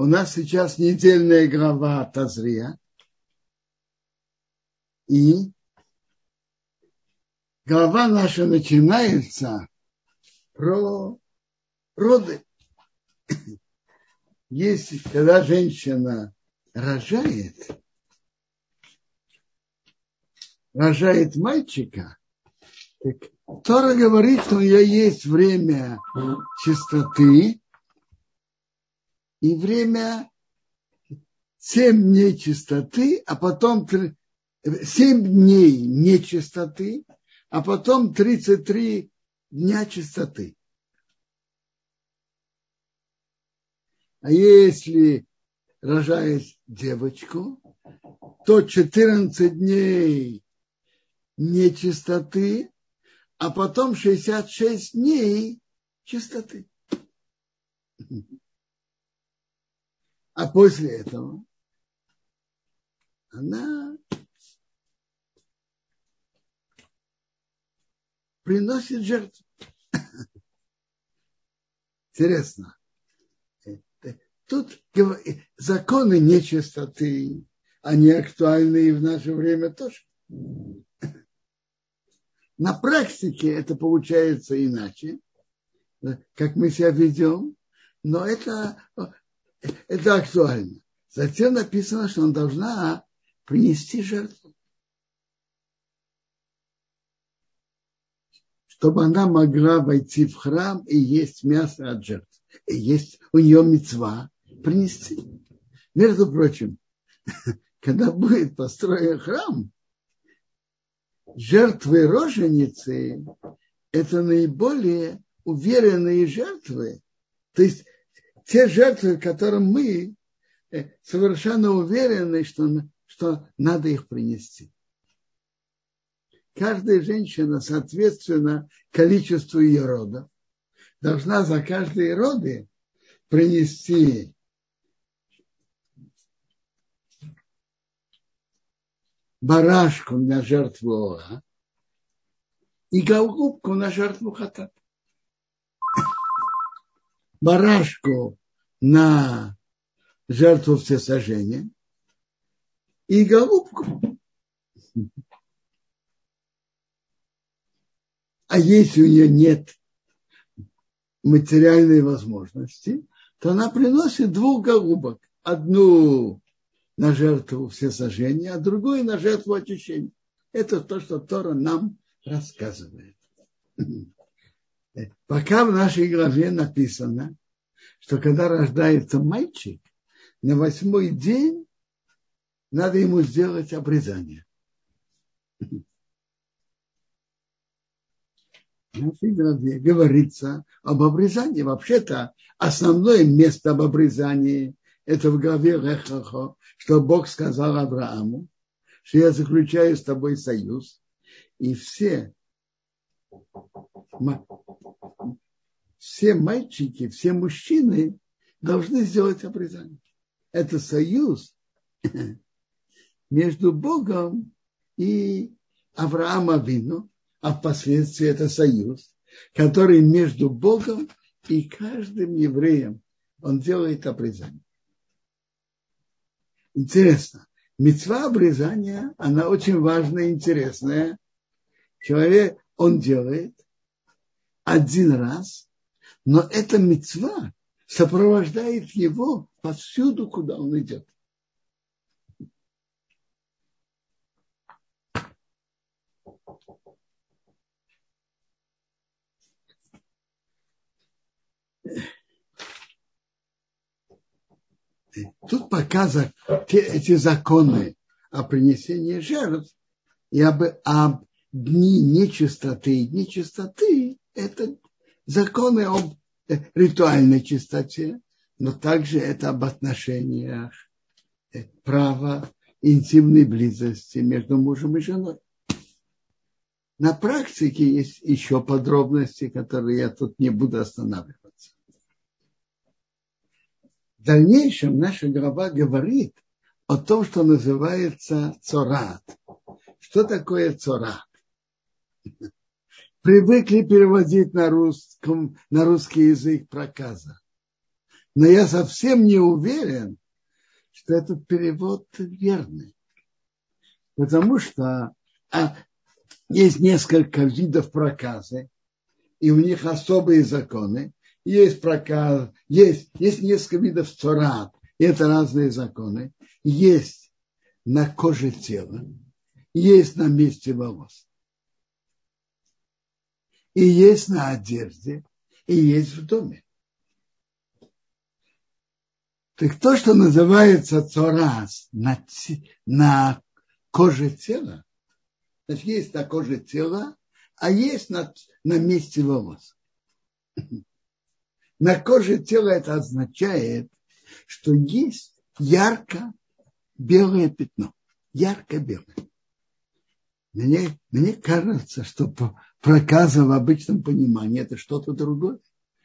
У нас сейчас недельная глава Тазриа и глава наша начинается про роды. Если когда женщина рожает мальчика, так Тора говорит, что у нее есть время чистоты и время 7 дней чистоты, а потом 7 дней нечистоты, а потом 33 дня чистоты. А если рожает девочку, то 14 дней нечистоты, а потом 66 дней чистоты. А после этого она приносит жертву. Интересно. Тут законы нечистоты, они актуальны и в наше время тоже. На практике это получается иначе, как мы себя ведем, но это актуально. Затем написано, что она должна принести жертву, чтобы она могла войти в храм и есть мясо от жертв. И есть у нее мицва принести. Между прочим, когда будет построен храм, жертвы роженицы – это наиболее уверенные жертвы. То есть те жертвы, которым мы совершенно уверены, что надо их принести. Каждая женщина, соответственно, количеству ее родов, должна за каждые роды принести барашку на жертву Ола и голубку на жертву Хатат. Барашку на жертву всесожжения и голубку. А если у нее нет материальной возможности, то она приносит 2 голубок. Одну на жертву всесожжения, а другую на жертву очищения. Это то, что Тора нам рассказывает. Пока в нашей главе написано, что когда рождается мальчик, на 8-й день надо ему сделать обрезание. В нашей главе говорится об обрезании. Вообще-то основное место об обрезании это в главе Рехахо, что Бог сказал Аврааму, что я заключаю с тобой союз, и все мальчики, все мужчины должны сделать обрезание. Это союз между Богом и Авраамом Авину, а впоследствии это союз, который между Богом и каждым евреем. Он делает обрезание. Интересно. Мицва обрезания, она очень важная и интересная. Человек, он делает один раз, но эта мицва сопровождает его повсюду, куда он идет. Тут пока эти законы о принесении жертв и об дни нечистоты и нечистоты, это законы об ритуальной чистоте, но также это об отношениях права интимной близости между мужем и женой. На практике есть еще подробности, которые я тут не буду останавливаться. В дальнейшем наша глава говорит о том, что называется цорат. Что такое цорат? Привыкли переводить на русский язык проказа. но я совсем не уверен, что этот перевод верный. Потому что есть несколько видов проказы, и у них особые законы. Есть проказ, есть несколько видов цорат, и это разные законы. Есть на коже тела, есть на месте волос. И есть на одежде, и есть в доме. Так то, что называется цорас на коже тела, значит, есть на коже тела, а есть на месте волос. На коже тела это означает, что есть ярко-белое пятно. Ярко-белое. Мне кажется, что проказа в обычном понимании это что-то другое.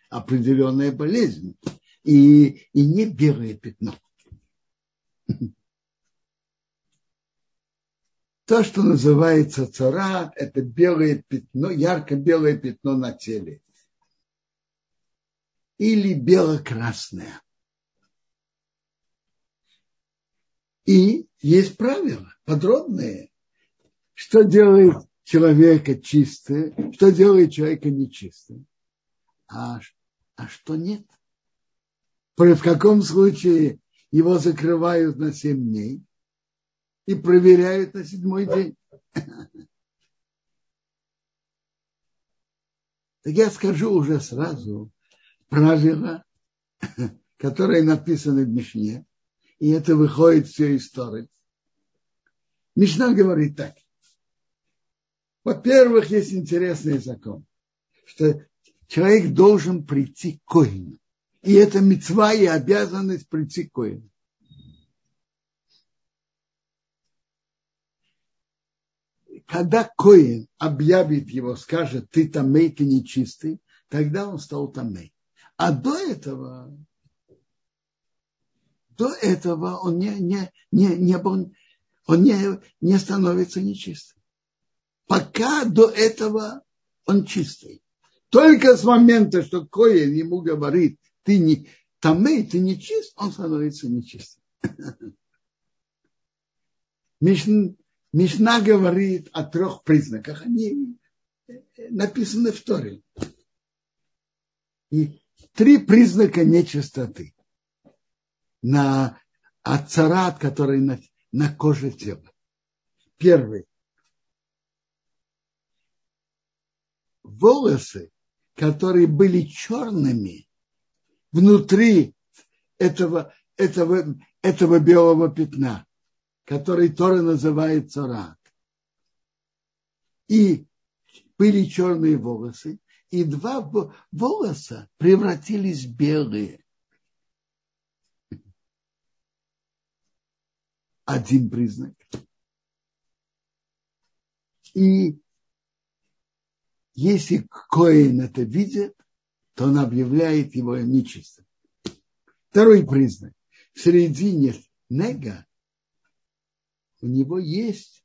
Определенная болезнь. И не белое пятно. То, что называется цорат, это белое пятно, ярко-белое пятно на теле. Или бело-красное. И есть правила подробные. Что делает человека чистым, что делает человека нечистым, а что нет. В каком случае его закрывают на 7 дней и проверяют на 7-й день. Так я скажу уже сразу правила, которые написаны в Мишне, и это выходит все из Торы. Мишна говорит так. Во-первых, есть интересный закон, что человек должен прийти к коину. И это мицва и обязанность прийти к коину. Когда коин объявит его, скажет, ты тамэй, ты нечистый, тогда он стал тамэй. А до этого он не становится нечистым. Пока до этого он чистый. Только с момента, что коин ему говорит, ты не тамэй, ты не чист, он становится нечистым. Мишна говорит о 3 признаках. Они написаны в Торе. И 3 признака нечистоты. От царат, который на коже тела. Первый. Волосы, которые были черными, внутри этого белого пятна, который Тора называет цорат. И были черные волосы, и 2 волоса превратились в белые. Один признак. И если коин это видит, то он объявляет его нечистым. Второй признак. В середине нега у него есть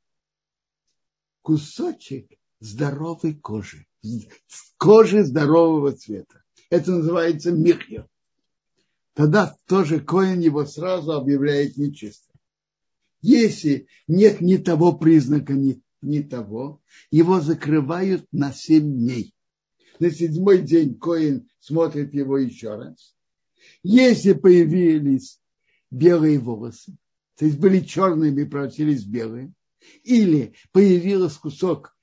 кусочек здоровой кожи. Кожи здорового цвета. Это называется михьо. Тогда тоже коин его сразу объявляет нечистым. Если нет ни того признака, ни того, его закрывают на 7 дней. На 7-й день коин смотрит его еще раз. Если появились белые волосы, то есть были черными и превратились в белые, или появился кусок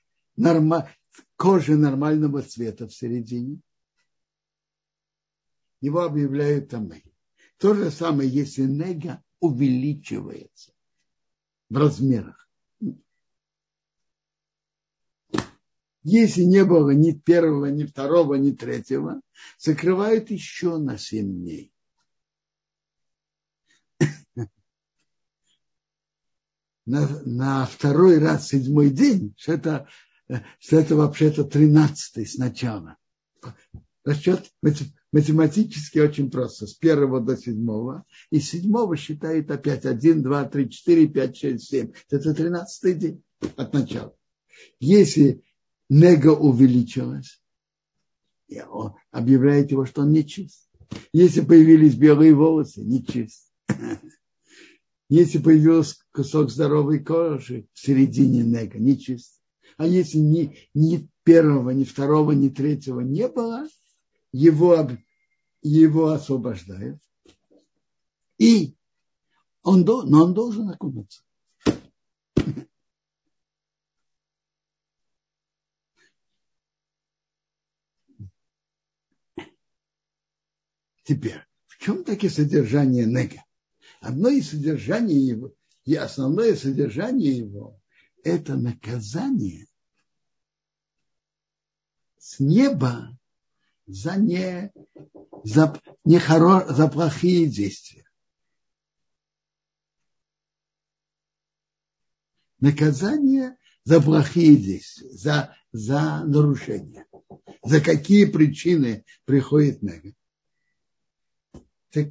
кожи нормального цвета в середине, его объявляют амэ. То же самое, если нега увеличивается в размерах. Если не было ни 1, ни 2, ни 3, закрывают еще на 7 дней. На 2 раз 7 день, что это вообще-то 13 сначала. Расчет математически очень просто. С 1 до 7. И с 7 считает опять 1, 2, 3, 4, 5, 6, 7. Это 13-й день от начала. Если нега увеличилась, объявляет его, что он нечист. Если появились белые волосы, нечист. Если появился кусок здоровой кожи в середине нега, нечист. А если ни первого, ни второго, ни третьего не было, его освобождают. И он должен окунуться. Теперь, в чем таки содержание нега? Одно из содержаний его, и основное содержание его, это наказание с неба за плохие действия. Наказание за плохие действия, за нарушения. За какие причины приходит нега? Так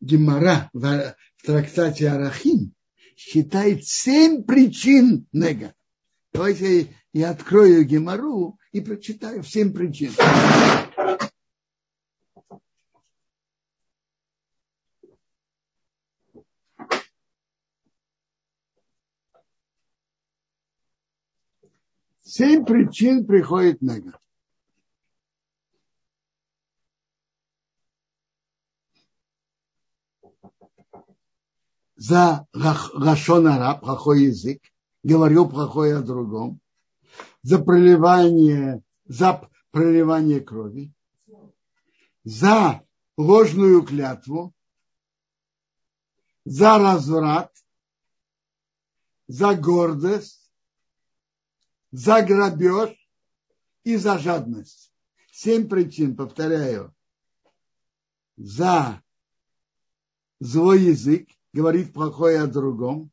гемара в трактате Арахим считает 7 причин нега. Давайте я открою гемару и прочитаю 7 причин. Семь причин приходит нега. За гашонара, плохой язык, говорю плохое о другом, за проливание крови, за ложную клятву, за разврат, за гордость, за грабеж и за жадность. 7 причин, повторяю. За злой язык, говорит плохое о другом,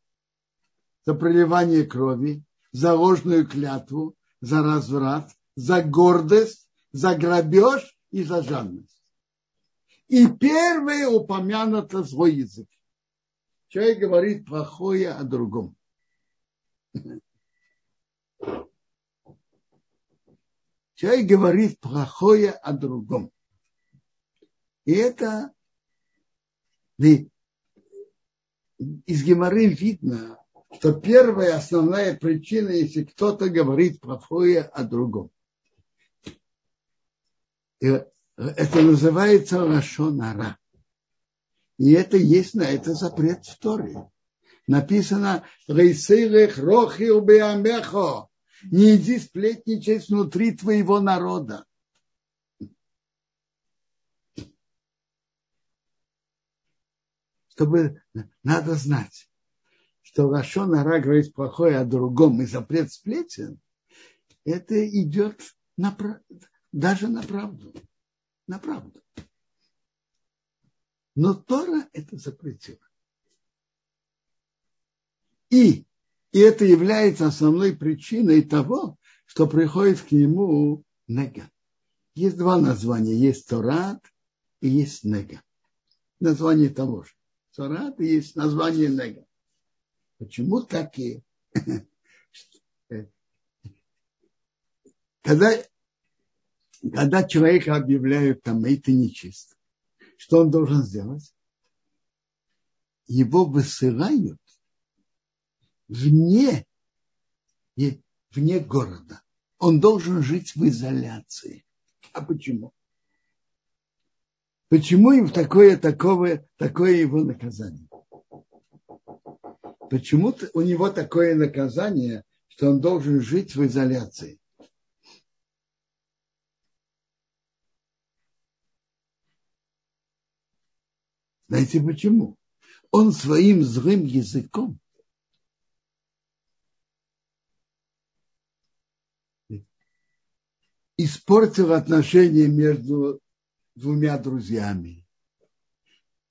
за проливание крови, за ложную клятву, за разврат, за гордость, за грабеж и за жадность. И первое упомянуто злой язык. Человек говорит плохое о другом. Человек говорит плохое о другом. И это... Из гемары видно, что первая основная причина, если кто-то говорит плохое о другом. Это называется лашон ара. И это есть на это запрет в Торе. Написано: не иди сплетничать внутри твоего народа. Чтобы надо знать, что лашон ара говорит плохое о другом и запрет сплетен, это идет даже на правду. На правду. Но Тора это запретила. И это является основной причиной того, что приходит к нему нега. Есть два названия. Есть цорат и есть нега. Название того же. Цорат есть название нега. Почему такие? Когда человека объявляют там, и ты нечист, что он должен сделать? Его высылают вне города. Он должен жить в изоляции. А почему? Почему им такое его наказание? Почему у него такое наказание, что он должен жить в изоляции? Знаете почему? Он своим злым языком испортил отношения между двумя друзьями,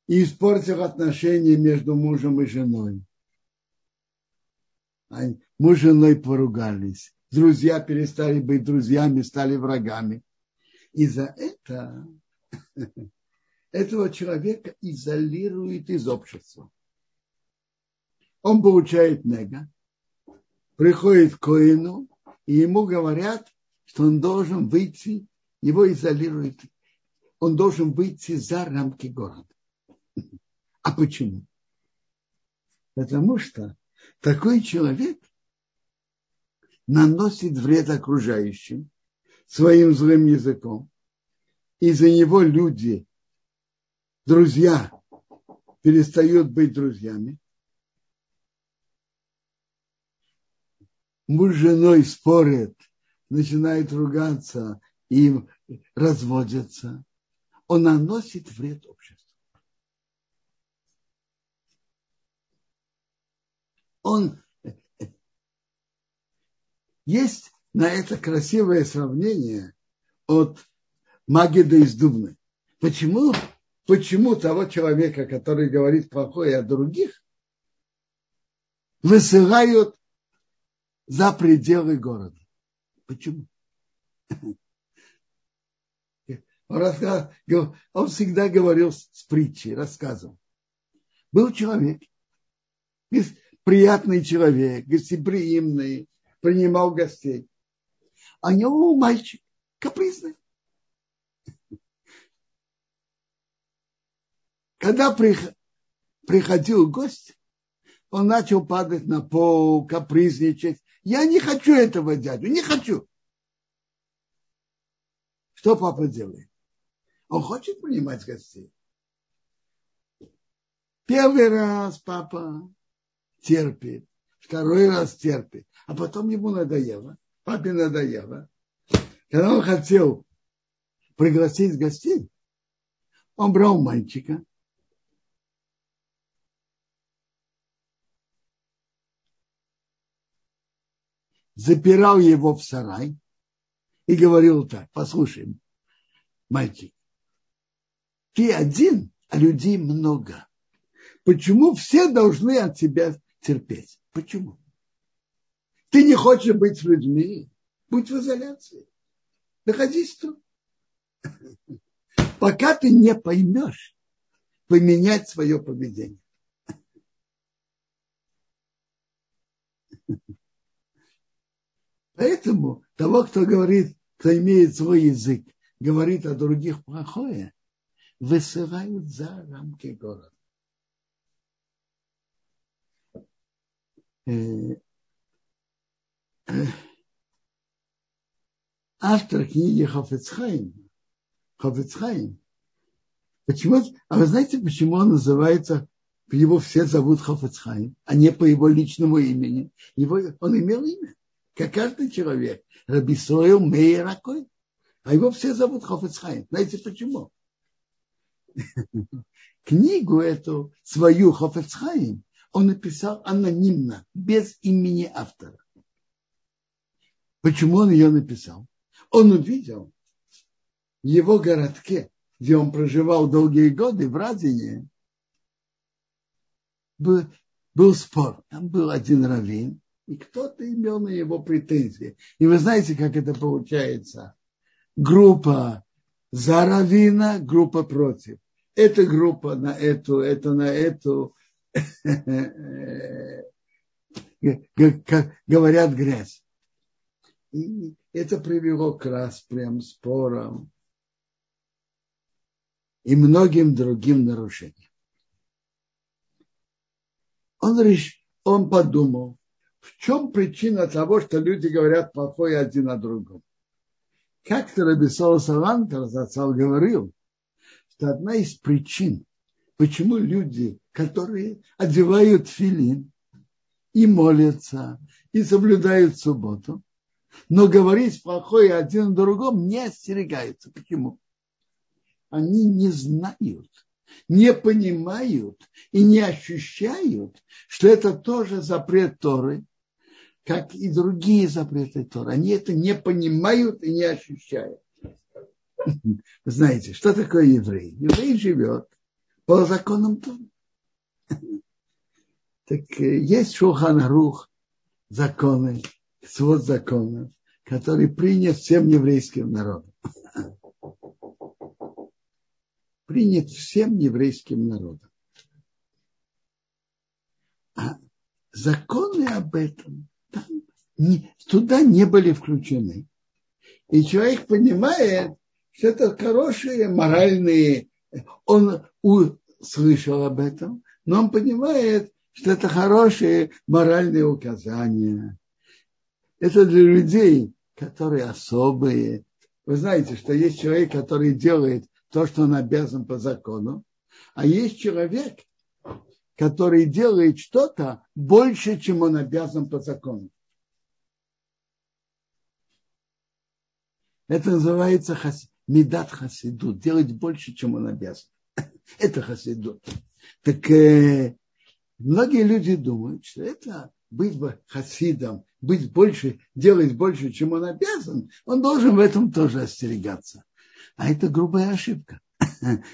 и испортил отношения между мужем и женой. Муж с женой поругались, друзья перестали быть друзьями, стали врагами. И за это этого человека изолирует из общества. Он получает нега, приходит к коину, и ему говорят, что он должен выйти, его изолируют он должен выйти за рамки города. А почему? Потому что такой человек наносит вред окружающим своим злым языком. Из-за него люди, друзья, перестают быть друзьями. Муж с женой спорят, начинают ругаться и разводятся. Он наносит вред обществу. Есть на это красивое сравнение от Магида из Дубны. Почему того человека, который говорит плохое о других, высылают за пределы города? Почему? Он всегда говорил с притчей, рассказывал. Был человек, приятный человек, гостеприимный, принимал гостей. А у него мальчик капризный. Когда приходил гость, он начал падать на пол, капризничать. Я не хочу этого дядю, не хочу. Что папа делает? Он хочет принимать гостей. Первый раз папа терпит, второй раз терпит. А потом ему надоело, папе надоело. Когда он хотел пригласить гостей, он брал мальчика. Запирал его в сарай и говорил так: послушай, мальчик, ты один, а людей много. Почему все должны от тебя терпеть? Почему? Ты не хочешь быть с людьми, будь в изоляции. Находись тут. Пока ты не поймешь поменять свое поведение. Поэтому того, кто говорит, кто имеет свой язык, говорит о других плохое, высылают за рамки города. Автор книги Хафец Хаим. Почему? А вы знаете, почему он называется? Его все зовут Хафец Хаим, а не по его личному имени. Он имел имя, как каждый человек, Рабисуэл Мейеракой, а его все зовут Хафец Хаим. Знаете почему? Книгу эту свою Хафец Хаим он написал анонимно, без имени автора. Почему он ее написал? Он увидел в его городке, где он проживал долгие годы, в Радине, был спор. Там был один раввин, и кто-то имел на его претензии. И вы знаете, как это получается? Группа за раввина, группа против. Эта группа на эту, это на эту. Говорят грязь. И это привело к распрям, спорам и многим другим нарушениям. Он подумал, в чем причина того, что люди говорят плохое один о другом. Как-то Рабисол Салантер говорил, что одна из причин, почему люди, которые одевают филин и молятся, и соблюдают субботу, но говорить плохое один о другом не остерегаются. Почему? Они не знают, не понимают и не ощущают, что это тоже запрет Торы, как и другие запреты Торы. Они это не понимают и не ощущают. Знаете, что такое еврей? Еврей живет по законам Торы. Так есть Шухан Рух, законы, свод законов, который принят всем еврейским народом. Принят всем еврейским народом. А законы об этом туда не были включены. И человек понимает, Это хорошие моральные... Он услышал об этом, но он понимает, что это хорошие моральные указания. Это для людей, которые особые. Вы знаете, что есть человек, который делает то, что он обязан по закону, а есть человек, который делает что-то больше, чем он обязан по закону. Это называется Медат Хасиду, делать больше, чем он обязан. Это Хасиду. Так многие люди думают, что это быть хасидом, быть больше, делать больше, чем он обязан, он должен в этом тоже остерегаться. А это грубая ошибка.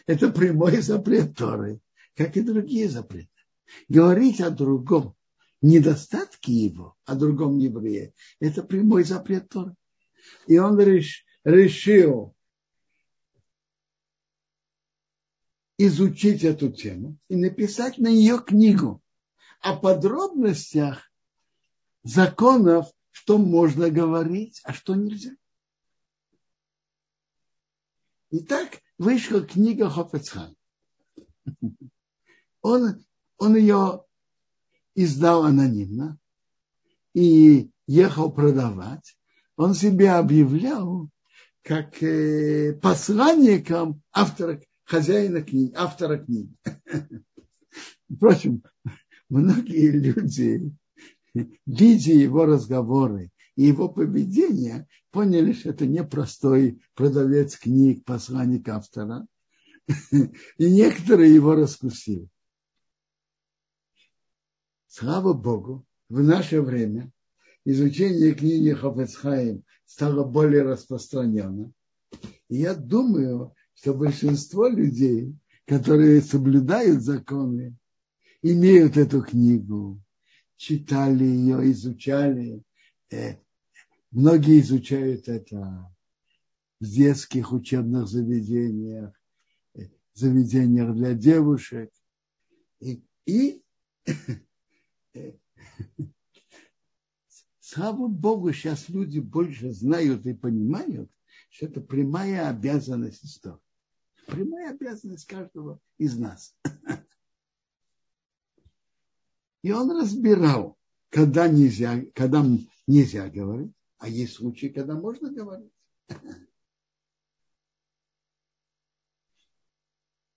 Это прямой запрет Торы, как и другие запреты. Говорить о другом недостатке его, о другом еврее, это прямой запрет Торы. И он решил изучить эту тему и написать на нее книгу о подробностях законов, что можно говорить, а что нельзя. И так вышла книга Хафец Хаим. Он ее издал анонимно и ехал продавать. Он себя объявлял как посланником автора книги. Впрочем, многие люди, видя его разговоры и его поведение, поняли, что это не простой продавец книг, посланник автора. И некоторые его раскусили. Слава Богу, в наше время изучение книги Хафец Хаим стало более распространенным. И я думаю, что большинство людей, которые соблюдают законы, имеют эту книгу, читали ее, изучали. Многие изучают это в детских учебных заведениях, заведениях для девушек. И слава Богу, сейчас люди больше знают и понимают, что это прямая обязанность истории. Прямая обязанность каждого из нас. И он разбирал, когда нельзя говорить, а есть случаи, когда можно говорить.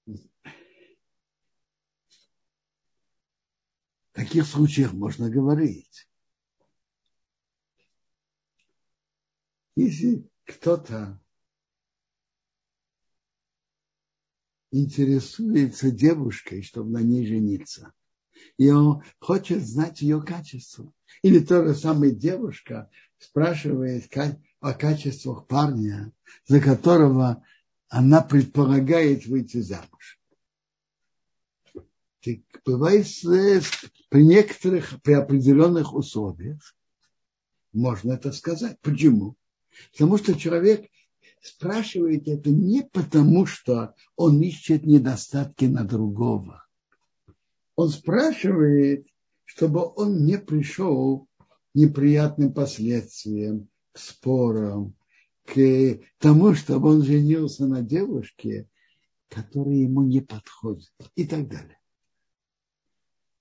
В каких случаях можно говорить? Если кто-то интересуется девушкой, чтобы на ней жениться, и он хочет знать ее качество. Или та же самая девушка спрашивает о качествах парня, за которого она предполагает выйти замуж. Так бывает, при определенных условиях можно это сказать. Почему? Потому что человек спрашивает это не потому, что он ищет недостатки на другого. Он спрашивает, чтобы он не пришел к неприятным последствиям, к спорам, к тому, чтобы он женился на девушке, которая ему не подходит, и так далее.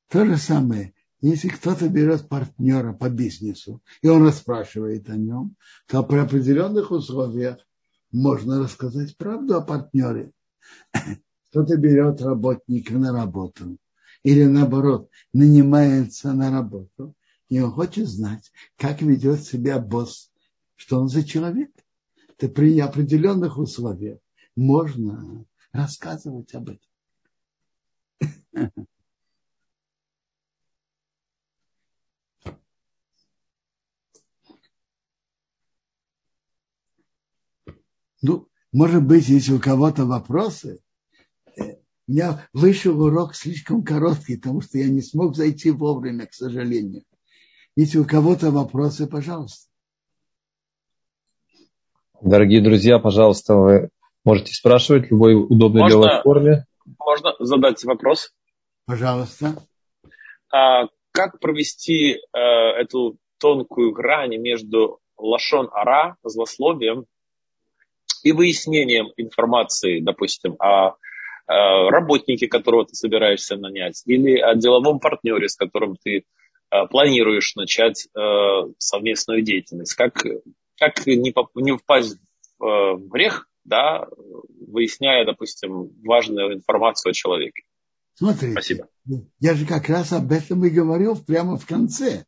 То же самое, если кто-то берет партнера по бизнесу, и он расспрашивает о нем, то при определенных условиях можно рассказать правду о партнере. Кто-то берет работника на работу, или наоборот, нанимается на работу, и он хочет знать, как ведет себя босс, что он за человек. То при определенных условиях можно рассказывать об этом. Ну, может быть, если у кого-то вопросы... У меня вышел урок слишком короткий, потому что я не смог зайти вовремя, к сожалению. Если у кого-то вопросы, пожалуйста. Дорогие друзья, пожалуйста, вы можете спрашивать в любой удобной для вас форме. Можно задать вопрос? Пожалуйста. Как провести эту тонкую грань между лашон ара, злословием, и выяснением информации, допустим, о работнике, которого ты собираешься нанять, или о деловом партнере, с которым ты планируешь начать совместную деятельность. Как не впасть в грех, да, выясняя, допустим, важную информацию о человеке. Смотрите, спасибо. Я же как раз об этом и говорил прямо в конце,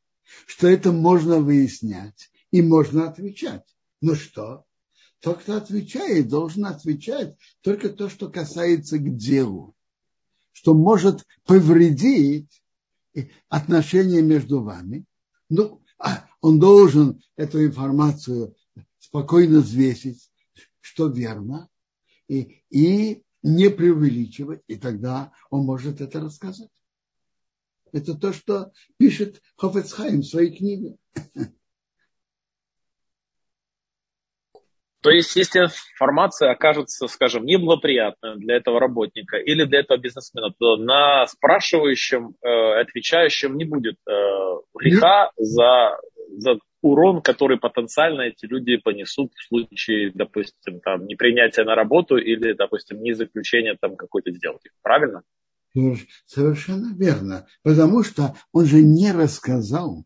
что это можно выяснять и можно отвечать. Ну что, тот, кто отвечает, должен отвечать только то, что касается к делу, что может повредить отношения между вами. Ну, он должен эту информацию спокойно взвесить, что верно, и не преувеличивать, и тогда он может это рассказать. Это то, что пишет Хафец Хаим в своей книге. То есть, если информация окажется, скажем, неблагоприятной для этого работника или для этого бизнесмена, то на спрашивающем, отвечающем не будет греха за урон, который потенциально эти люди понесут в случае, допустим, там, непринятия на работу или, допустим, незаключения там, какой-то сделки. Правильно? Совершенно верно. Потому что он же не рассказал,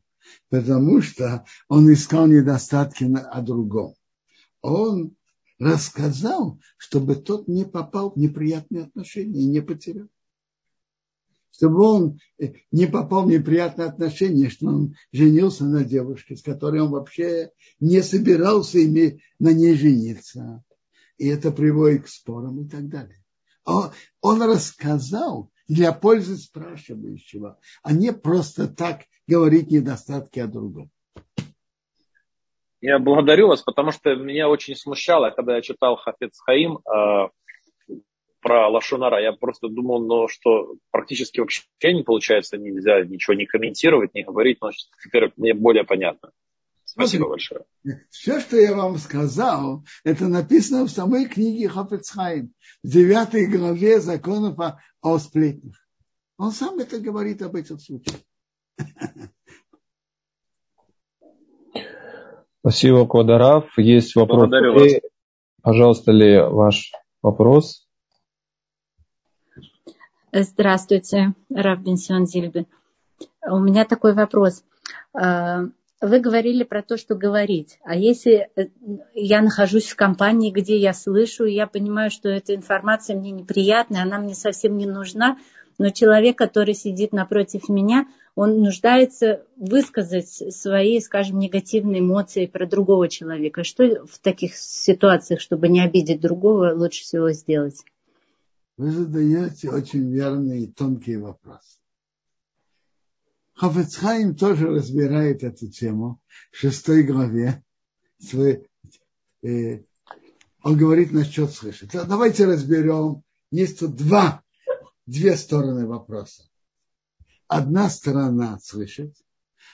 потому что он искал недостатки о другом. Он рассказал, чтобы тот не попал в неприятные отношения и не потерял. Чтобы он не попал в неприятные отношения, что он женился на девушке, с которой он вообще не собирался на ней жениться. И это приводит к спорам и так далее. Он рассказал для пользы спрашивающего, а не просто так говорить недостатки о другом. Я благодарю вас, потому что меня очень смущало, когда я читал Хафец Хаим про лашон ара. Я просто думал, что практически вообще не получается, нельзя ничего не комментировать, не говорить. Но теперь мне более понятно. Спасибо большое. Все, что я вам сказал, это написано в самой книге Хафец Хаим, в 9 главе законов о сплетнях. Он сам это говорит об этих случаях. Спасибо, Квадарав. Есть вопрос. Пожалуйста, ли ваш вопрос? Здравствуйте, Рав Бенсион Зильбе. У меня такой вопрос. Вы говорили про то, что говорить. А если я нахожусь в компании, где я слышу, и я понимаю, что эта информация мне неприятна, она мне совсем не нужна, но человек, который сидит напротив меня, он нуждается высказать свои, скажем, негативные эмоции про другого человека. Что в таких ситуациях, чтобы не обидеть другого, лучше всего сделать? Вы задаете очень верный и тонкий вопрос. Хафец Хаим тоже разбирает эту тему в 6 главе. Он говорит насчет слышать. Давайте разберем. Есть тут две стороны вопроса. Одна сторона слышать,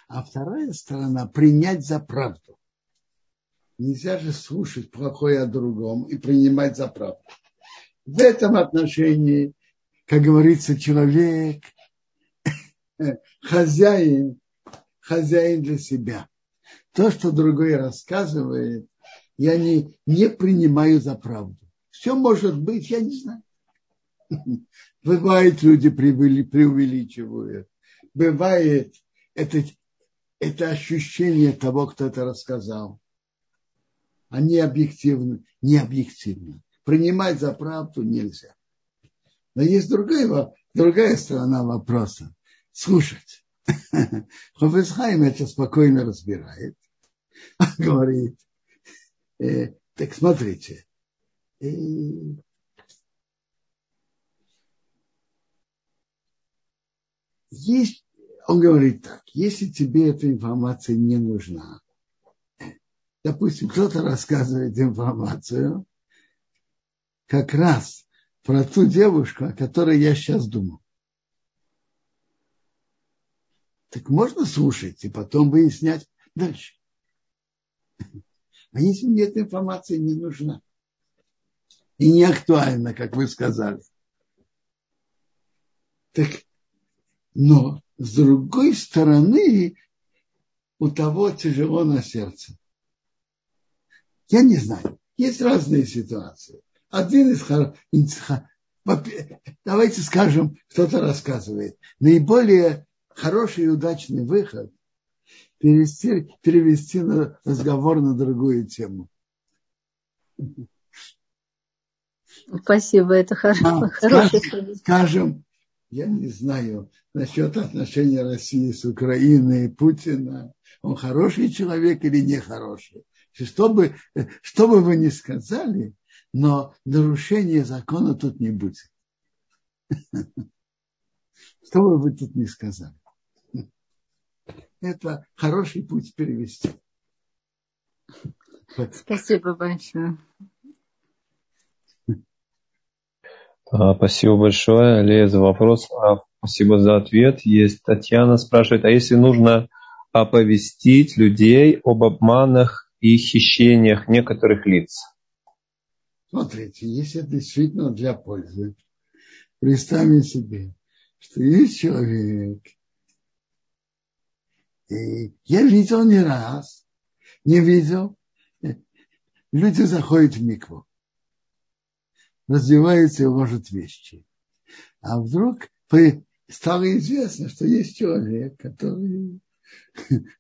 а вторая сторона принять за правду. Нельзя же слушать плохое о другом и принимать за правду. В этом отношении, как говорится, человек хозяин для себя. То, что другой рассказывает, я не принимаю за правду. Все может быть, я не знаю. Бывает, люди преувеличивают. Бывает это ощущение того, кто это рассказал. Они объективны, не объективны. Принимать за правду нельзя. Но есть другая сторона вопроса. Слушать. Хафец Хаим это спокойно разбирает. Он говорит, так смотрите, он говорит так, если тебе эта информация не нужна, допустим, кто-то рассказывает информацию как раз про ту девушку, о которой я сейчас думал. Так можно слушать и потом выяснять дальше. А если мне эта информация не нужна и не актуальна, как вы сказали, так. Но, с другой стороны, у того тяжело на сердце. Я не знаю. Есть разные ситуации. Один из... Давайте скажем, кто-то рассказывает. Наиболее хороший и удачный выход – перевести на разговор на другую тему. Спасибо, это хороший. Скажем, я не знаю, насчет отношений России с Украиной и Путина. Он хороший человек или нехороший? Что бы вы ни сказали, но нарушения закона тут не будет. Что бы вы тут ни сказали. Это хороший путь перевести. Спасибо большое. Спасибо большое, Лея, за вопрос. Спасибо за ответ. Есть Татьяна спрашивает, а если нужно оповестить людей об обманах и хищениях некоторых лиц? Смотрите, если это действительно для пользы, представим себе, что есть человек, и я видел не раз, не видел, люди заходят в микву, раздеваются и ложат вещи. А вдруг стало известно, что есть человек, который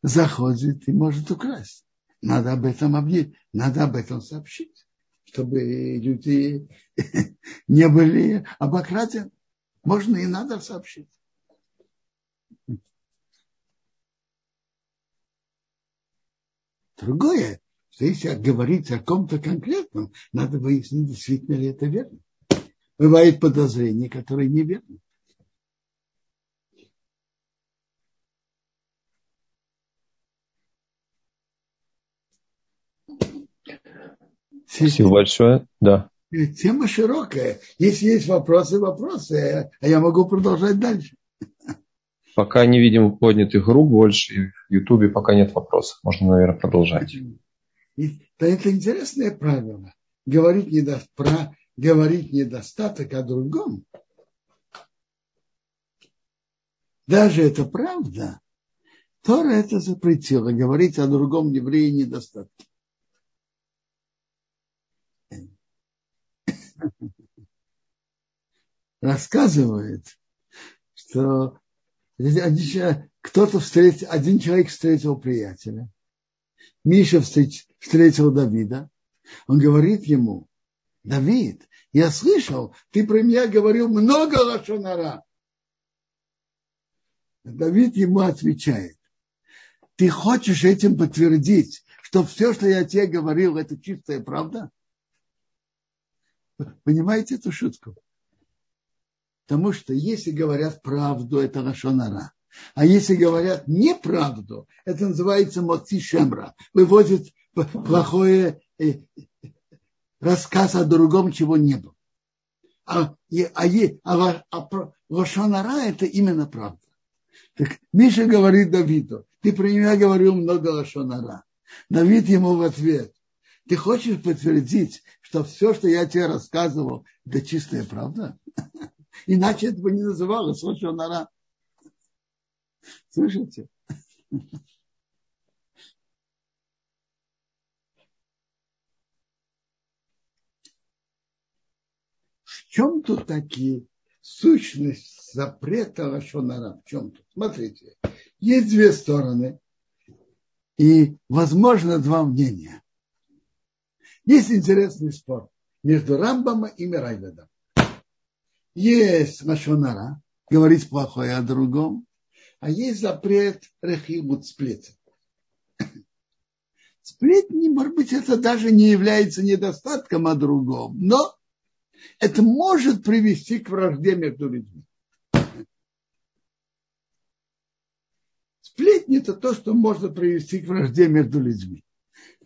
заходит и может украсть. Надо об этом объявить, надо об этом сообщить, чтобы люди не были обокрадены. Можно и надо сообщить. Другое, что если говорить о ком-то конкретном, надо выяснить, действительно ли это верно. Бывают подозрения, которые неверны. Спасибо большое. Да. Тема широкая. Если есть вопросы, а я могу продолжать дальше. Пока не видим поднятых рук больше, в Ютубе пока нет вопросов. Можно, наверное, продолжать. Да, это интересное правило. Говорить недостаток о другом. Даже это правда. Тора это запретила. Говорить о другом евреи недостатке. Рассказывает, что один человек встретил приятеля, Миша встретил Давида. Он говорит ему: Давид, я слышал, ты про меня говорил много лошонара. Давид ему отвечает: ты хочешь этим подтвердить, что все, что я тебе говорил, это чистая правда? Понимаете эту шутку? Потому что если говорят правду, это лашон ара. А если говорят неправду, это называется моци-шемра. Выводит плохой рассказ о другом, чего не было. А лашон ара это именно правда. Так Миша говорит Давиду: ты про меня говорил много лашон ара. Давид ему в ответ: ты хочешь подтвердить, что все, что я тебе рассказывал, это чистая правда? Иначе это бы не называлось лошонара. Слышите? В чем тут такие сущность запрета лошонара? В чем тут? Смотрите, есть две стороны и, возможно, два мнения. Есть интересный спор между Рамбама и Мирайдедом. Есть ашонара, говорить плохое о другом, а есть запрет Рахимут сплетен. Сплетни, может быть, это даже не является недостатком о другом, но это может привести к вражде между людьми. Сплетни – это то, что может привести к вражде между людьми.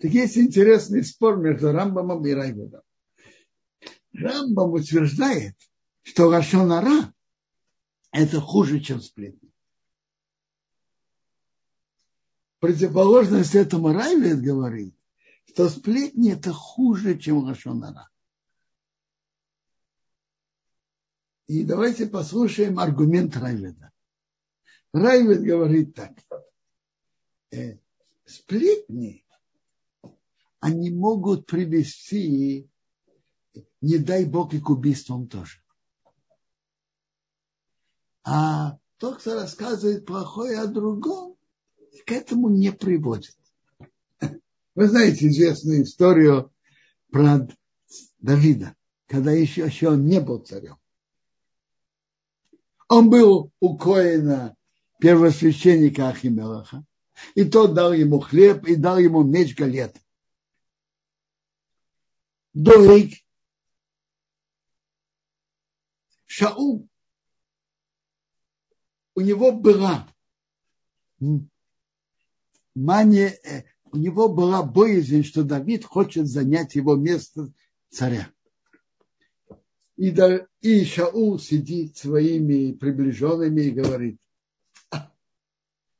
Так есть интересный спор между Рамбамом и Райведом. Рамбам утверждает, что лашон ара это хуже, чем сплетни. Противоположность этому Райвед говорит, что сплетни это хуже, чем лашон ара. И давайте послушаем аргумент Райведа. Райвед говорит так. Сплетни они могут привести, не дай Бог, и к убийствам тоже. А тот, кто рассказывает плохое о другом, к этому не приводит. Вы знаете известную историю про Давида, когда еще он не был царем. Он был у коэна первосвященника Ахимелеха, и тот дал ему хлеб, и дал ему меч галет. Доик Шаул, у него была мания, у него была боязнь, что Давид хочет занять его место царя. И Шаул сидит своими приближенными и говорит: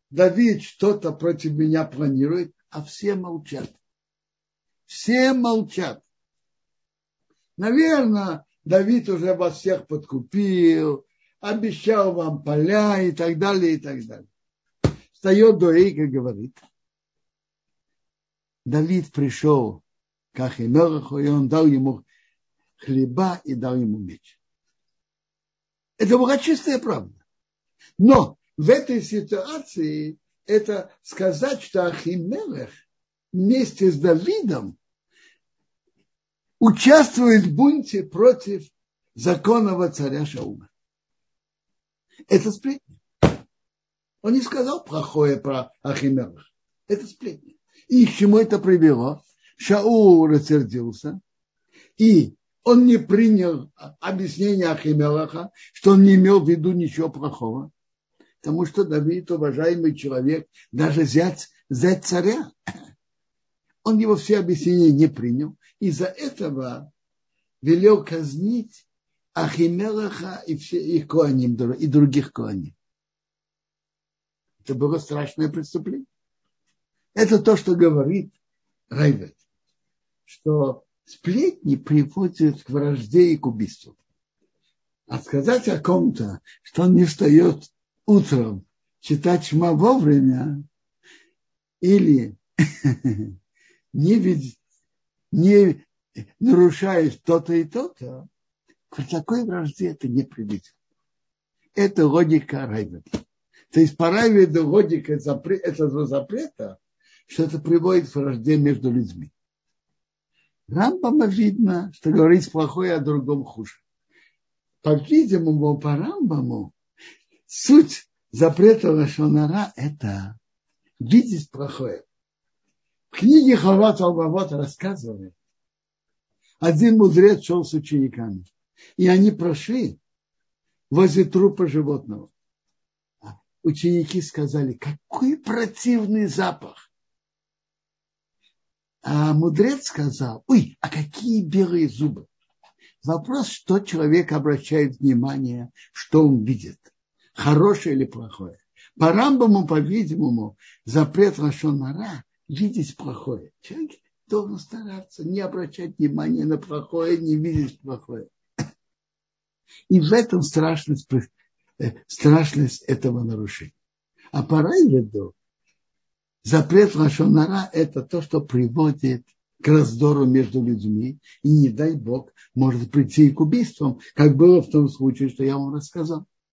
Давид что-то против меня планирует, а все молчат. Все молчат. Наверное, Давид уже вас всех подкупил, обещал вам поля и так далее, и так далее. Встает до Эйка и говорит: Давид пришел к Ахемераху, и он дал ему хлеба и дал ему меч. Это была чистая правда. Но в этой ситуации это сказать, что Ахимелех вместе с Давидом участвует в бунте против законного царя Шаула. Это сплетня. Он не сказал плохое про Ахимелех. Это сплетня. И к чему это привело? Шаул рассердился, и он не принял объяснение Ахимелеха, что он не имел в виду ничего плохого. Потому что Давид, уважаемый человек, даже зять царя, он его все объяснения не принял. Из-за этого велел казнить Ахимелеха и все их коаним, и других коаним. Это было страшное преступление. Это то, что говорит Рейвет, что сплетни приводят к вражде и к убийству. А сказать о ком-то, что он не встает утром читать шма вовремя или не нарушает то-то и то-то, к такой вражде это не приведет. Это логика Райведа. То есть по Райведу логика этого запрета, что это приводит к вражде между людьми. Рамбама видно, что говорить плохое о другом хуже. По-видимому, по Рамбаму, суть запрета лошонара – это видеть плохое. В книге Хават Албават рассказывает, один мудрец шел с учениками, и они прошли возле трупа животного. Ученики сказали: какой противный запах! А мудрец сказал: ой, а какие белые зубы! Вопрос, что человек обращает внимание, что он видит. Хорошее или плохое. По Рамбаму, по-видимому, запрет лошонара – видеть плохое. Человек должен стараться не обращать внимания на плохое, не видеть плохое. И в этом страшность этого нарушения. А по Райведу запрет лошонара – это то, что приводит к раздору между людьми. И, не дай Бог, может прийти и к убийствам, как было в том случае, что я вам рассказал.